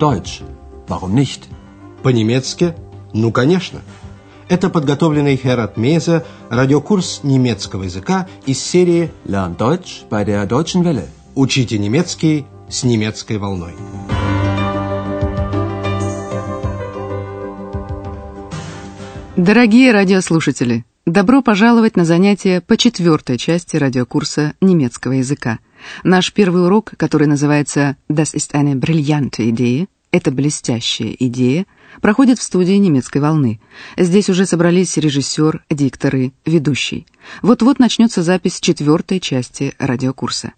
Deutsch, warum nicht? По-немецки? Ну, конечно. Это подготовленный Herrad Meisel радиокурс немецкого языка из серии Lern Deutsch bei der Deutschen Welle. Учите немецкий с немецкой волной. Дорогие радиослушатели, добро пожаловать на занятия по 4-й части радиокурса немецкого языка. Наш первый урок, который называется «Das ist eine brillante Idee», «Это блестящая идея», проходит в студии «Немецкой волны». Здесь уже собрались режиссер, дикторы, ведущий. Вот-вот начнется запись 4-й части радиокурса.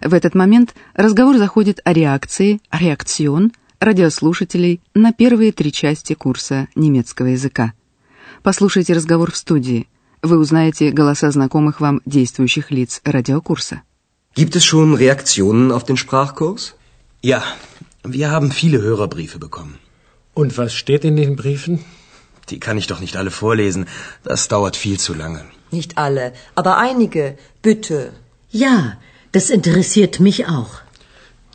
В этот момент разговор заходит о реакции, «Reaktion» радиослушателей на первые 3 части курса немецкого языка. Послушайте разговор в студии. Вы узнаете голоса знакомых вам действующих лиц радиокурса. Gibt es schon Reaktionen auf den Sprachkurs? Ja, wir haben viele Hörerbriefe bekommen. Und was steht in den Briefen? Die kann ich doch nicht alle vorlesen. Das dauert viel zu lange. Nicht alle, aber einige, bitte. Ja, das interessiert mich auch.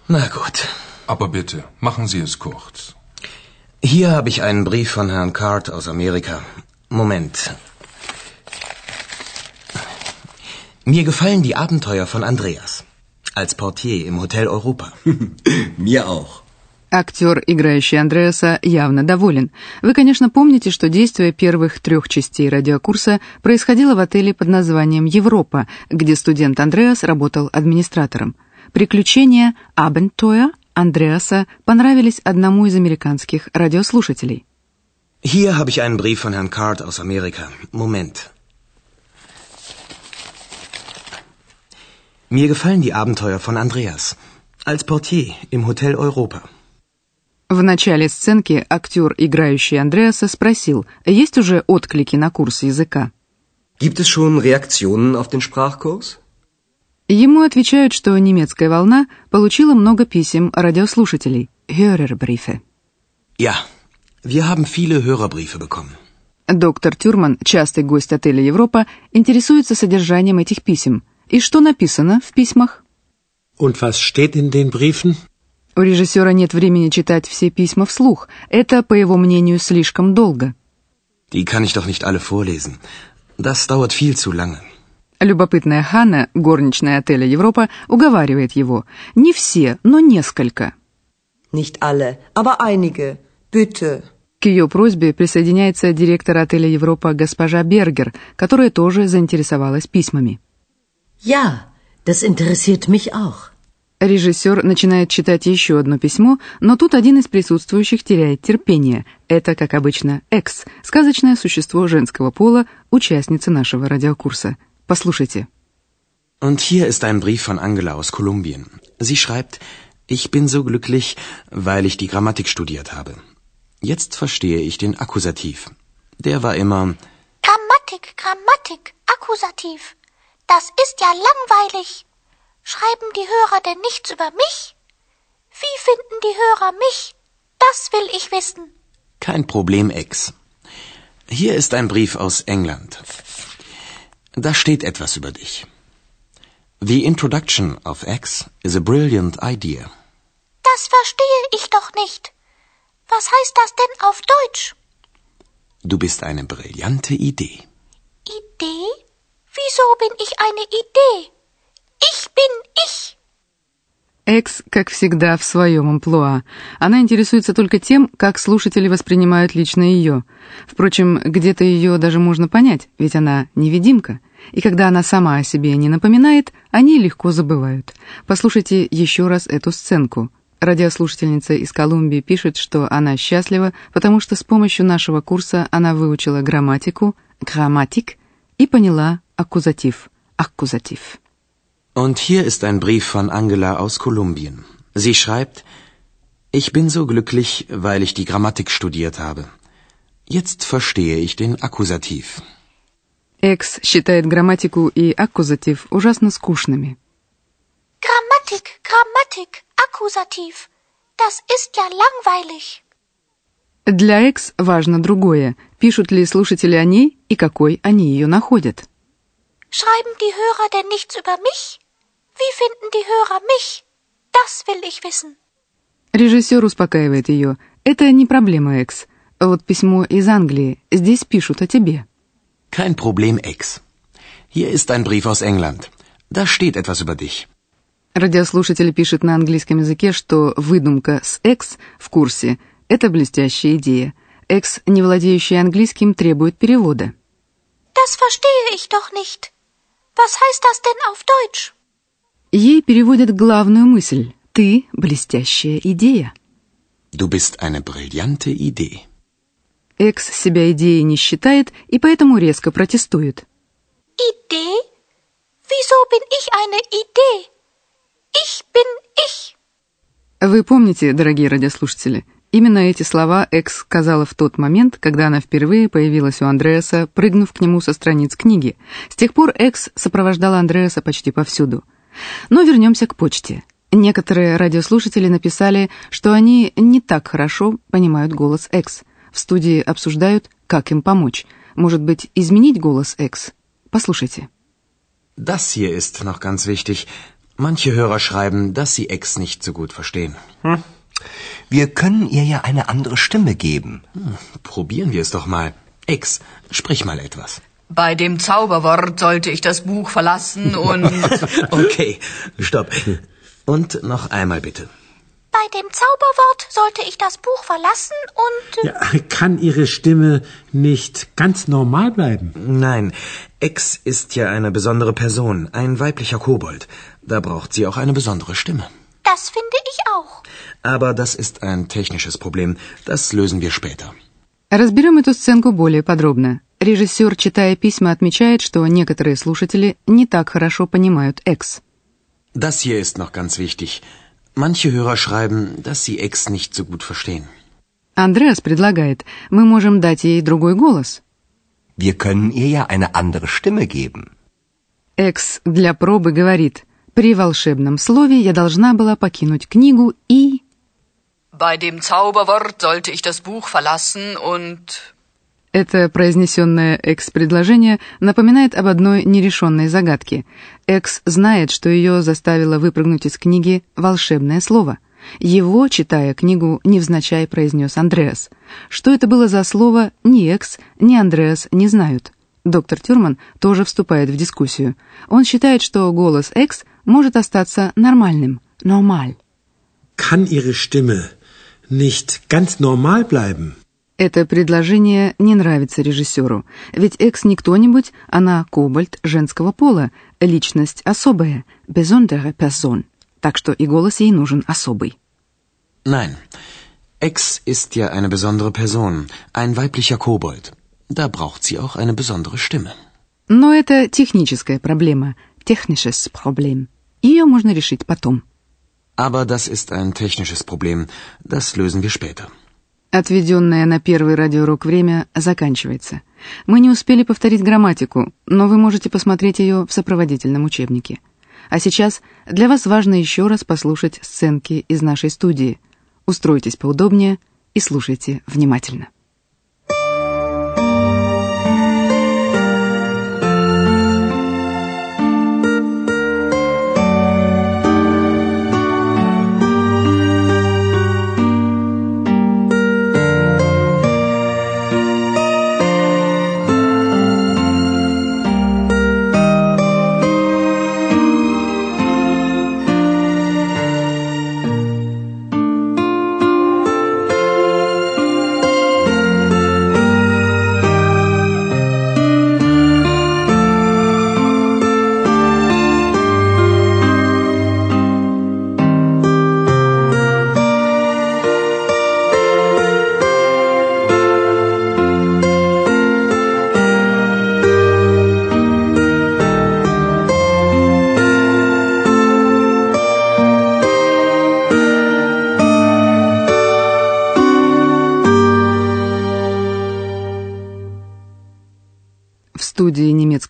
Na gut. Aber bitte, machen Sie es kurz. Hier habe ich einen Brief von Herrn Card aus Amerika. Moment. Mir gefallen die Abenteuer von Andreas. Als Portier im Hotel Europa. Mir auch. Актер, играющий Андреаса, явно доволен. Вы, конечно, помните, что действие первых 3 частей радиокурса происходило в отеле под названием «Европа», где студент Андреас работал администратором. Приключения Abenteuer Андреаса понравились одному из американских радиослушателей. Hier habe ich einen Brief von Herrn Card aus Amerika. Moment. Mir gefallen die Abenteuer von Andreas als Portier im Hotel Europa. В начале сценки актер, играющий Андреаса, спросил: есть уже отклики на курс языка? Gibt es schon Reaktionen auf den Sprachkurs? Ему отвечают, что немецкая волна получила много писем радиослушателей. Hörerbriefe. Ja, wir haben viele Hörerbriefe bekommen. Доктор Тюрман, частый гость отеля Европа, интересуется содержанием этих писем. И что написано в письмах? Und was steht in den Briefen? У режиссера нет времени читать все письма вслух. Это, по его мнению, слишком долго. Die kann ich doch nicht alle vorlesen. Das dauert viel zu lange. Любопытная Ханна, горничная отеля Европа, уговаривает его. Не все, но несколько. Nicht alle, aber einige, bitte. К ее просьбе присоединяется директор отеля Европа госпожа Бергер, которая тоже заинтересовалась письмами. Ja, das interessiert mich auch. Режиссер начинает читать еще одно письмо, но тут один из присутствующих теряет терпение. Это, как обычно, X, сказочное существо женского пола, участница нашего радиокурса. Послушайте. Und hier ist ein Brief von Angela aus Kolumbien. Sie schreibt: Ich bin so glücklich, weil ich die Grammatik studiert habe. Jetzt verstehe ich den Akkusativ. Der war immer Grammatik, Grammatik, Akkusativ. Das ist ja langweilig. Schreiben die Hörer denn nichts über mich? Wie finden die Hörer mich? Das will ich wissen. Kein Problem, Ex. Hier ist ein Brief aus England. Da steht etwas über dich. The introduction of X is a brilliant idea. Das verstehe ich doch nicht. Was heißt das denn auf Deutsch? Du bist eine brillante Idee. Idee? Wieso bin ich eine Idee? Ich bin ich. X, как всегда, в своем амплуа. Она интересуется только тем, как слушатели воспринимают лично ее. Впрочем, где-то ее даже можно понять, ведь она невидимка. И когда она сама о себе не напоминает, они легко забывают. Послушайте еще раз эту сценку. Радиослушательница из Колумбии пишет, что она счастлива, потому что с помощью нашего курса она выучила грамматику, грамматик, и поняла аккузатив, аккузатив. Und hier ist ein Brief von Angela aus Kolumbien. Sie schreibt: Ich bin so glücklich, weil ich die Grammatik studiert habe. Jetzt verstehe ich den Akkusativ. X считает грамматику и аккузатив ужасно скучными. Grammatik, Grammatik, Akkusativ. Das ist ja langweilig. Для X важно другое. Пишут ли слушатели о ней и какой они ее находят? Schreiben die Hörer denn nichts über mich? Wie finden die Hörer mich? Das will ich wissen. Режиссер успокаивает ее. Это не проблема, X. Вот письмо из Англии. Здесь пишут о тебе. Kein Problem, X. Hier ist ein Brief aus England. Da steht etwas über dich. Радиослушатель пишет на английском языке, что выдумка с X в курсе – это блестящая идея. X, не владеющий английским, требует перевода. Das verstehe ich doch nicht. Was heißt das denn auf Deutsch? Ей переводят главную мысль. Ты – блестящая идея. Du bist eine brillante Idee. X себя идеей не считает и поэтому резко протестует. Idee? Wieso bin ich eine Idee? Ich bin ich. Вы помните, дорогие радиослушатели, именно эти слова X сказала в тот момент, когда она впервые появилась у Андреаса, прыгнув к нему со страниц книги. С тех пор X сопровождала Андреаса почти повсюду. Но вернемся к почте. Некоторые радиослушатели написали, что они не так хорошо понимают голос X. В студии обсуждают, как им помочь. Может быть, изменить голос X? Послушайте. Das hier ist noch ganz wichtig. Manche Hörer schreiben, dass sie X nicht so gut verstehen. Hm. Wir können ihr ja eine andere Stimme geben. Hm. Probieren wir es doch mal. X, sprich mal etwas. Bei dem Zauberwort sollte ich das Buch verlassen und... Okay, stopp. Und noch einmal bitte. Bei dem Zauberwort sollte ich das Buch verlassen und... Ja, kann Ihre Stimme nicht ganz normal bleiben? Nein, X ist ja eine besondere Person, ein weiblicher Kobold. Da braucht sie auch eine besondere Stimme. Das finde ich auch. Aber das ist ein technisches Problem. Das lösen wir später. Разберем эту сценку более подробно. Режиссер, читая письма, отмечает, что некоторые слушатели не так хорошо понимают X. Das hier ist noch ganz wichtig. Manche Hörer schreiben, dass sie X nicht so gut verstehen. Andreas предлагает, мы можем дать ей другой голос. Wir können ihr ja eine andere Stimme geben. X для пробы говорит, при волшебном слове я должна была покинуть книгу и... Bei dem Zauberwort sollte ich das Buch verlassen und... Это произнесенное X предложение напоминает об одной нерешенной загадке. X знает, что ее заставило выпрыгнуть из книги волшебное слово. Его, читая книгу, невзначай произнес Андреас. Что это было за слово, ни X, ни Андреас не знают. Доктор Тюрман тоже вступает в дискуссию. Он считает, что голос X может остаться нормальным. Normal. Kann ihre Stimme nicht ganz normal bleiben? Это предложение не нравится режиссеру, ведь X не кто-нибудь, она кобальт женского пола, личность особая, besondere Person, так что и голос ей нужен особый. Nein, X ist ja eine besondere Person, ein weiblicher Kobold, da braucht sie auch eine besondere Stimme. Но это техническая проблема, technisches Problem, ее можно решить потом. Aber das ist ein technisches Problem, das lösen wir später. Отведенное на первый радиоурок время заканчивается. Мы не успели повторить грамматику, но вы можете посмотреть ее в сопроводительном учебнике. А сейчас для вас важно еще раз послушать сценки из нашей студии. Устройтесь поудобнее и слушайте внимательно.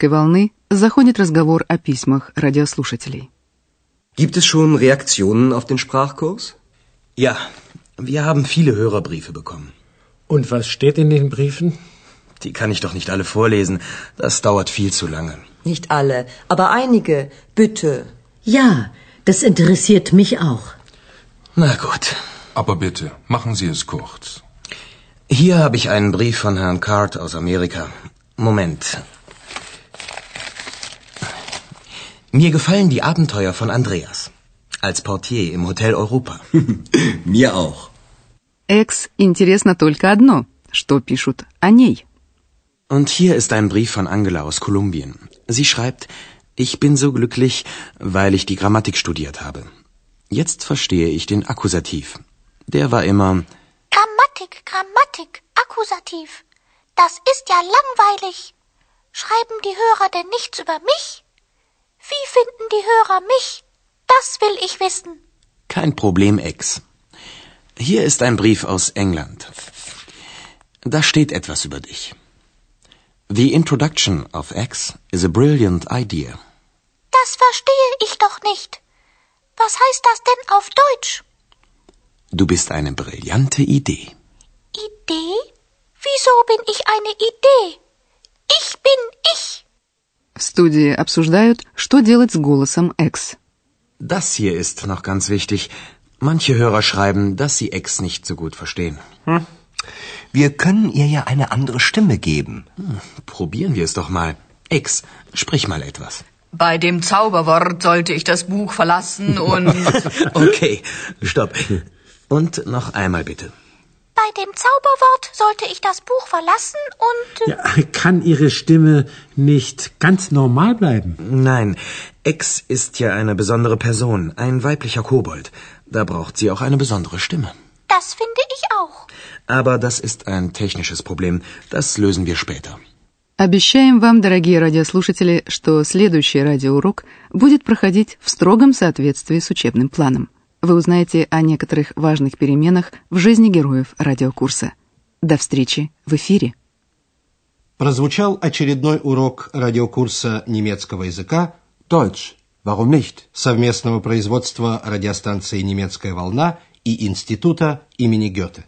Волны заходит разговор о письмах радиослушателей. Gibt es schon Reaktionen auf den Sprachkurs? Ja, wir haben viele Hörerbriefe bekommen. Und was steht in den Briefen? Die kann ich doch nicht alle vorlesen. Das dauert viel zu lange. Nicht alle, aber einige, bitte. Ja, das interessiert mich auch. Na gut. Aber bitte, machen Sie es kurz. Hier habe ich einen Brief von Herrn Card aus Amerika. Moment. Mir gefallen die Abenteuer von Andreas. Als Portier im Hotel Europa. Mir auch. Экс интересно только одно, что пишут о ней. Und hier ist ein Brief von Angela aus Kolumbien. Sie schreibt, ich bin so glücklich, weil ich die Grammatik studiert habe. Jetzt verstehe ich den Akkusativ. Der war immer... Grammatik, Grammatik, Akkusativ. Das ist ja langweilig. Schreiben die Hörer denn nichts über mich? Wie finden die Hörer mich? Das will ich wissen. Kein Problem, Ex. Hier ist ein Brief aus England. Da steht etwas über dich. The introduction of X is a brilliant idea. Das verstehe ich doch nicht. Was heißt das denn auf Deutsch? Du bist eine brillante Idee. Idee? Wieso bin ich eine Idee? Ich bin ich. В студии обсуждают, что делать с голосом X. Das hier ist noch ganz wichtig. Manche Hörer schreiben, dass sie X nicht so gut verstehen. Hm. Wir können ihr ja eine andere Stimme geben. Hm. Probieren wir es doch mal. X, sprich mal etwas. Bei dem Zauberwort sollte ich das Buch verlassen und... Okay, stopp. Und noch einmal bitte. Bei dem Zauberwort sollte ich das Buch verlassen und... Ja, kann Ihre Stimme nicht ganz normal bleiben? Nein, X ist ja eine besondere Person, ein weiblicher Kobold. Da braucht sie auch eine besondere Stimme. Das finde ich auch. Aber das ist ein technisches Problem. Das lösen wir später. Обещаем вам, дорогие радиослушатели, что следующий радиоурок будет проходить в строгом соответствии с учебным планом. Вы узнаете о некоторых важных переменах в жизни героев радиокурса. До встречи в эфире. Прозвучал очередной урок радиокурса немецкого языка Deutsch, warum nicht? Совместного производства радиостанции «Немецкая волна» и Института имени Гёте.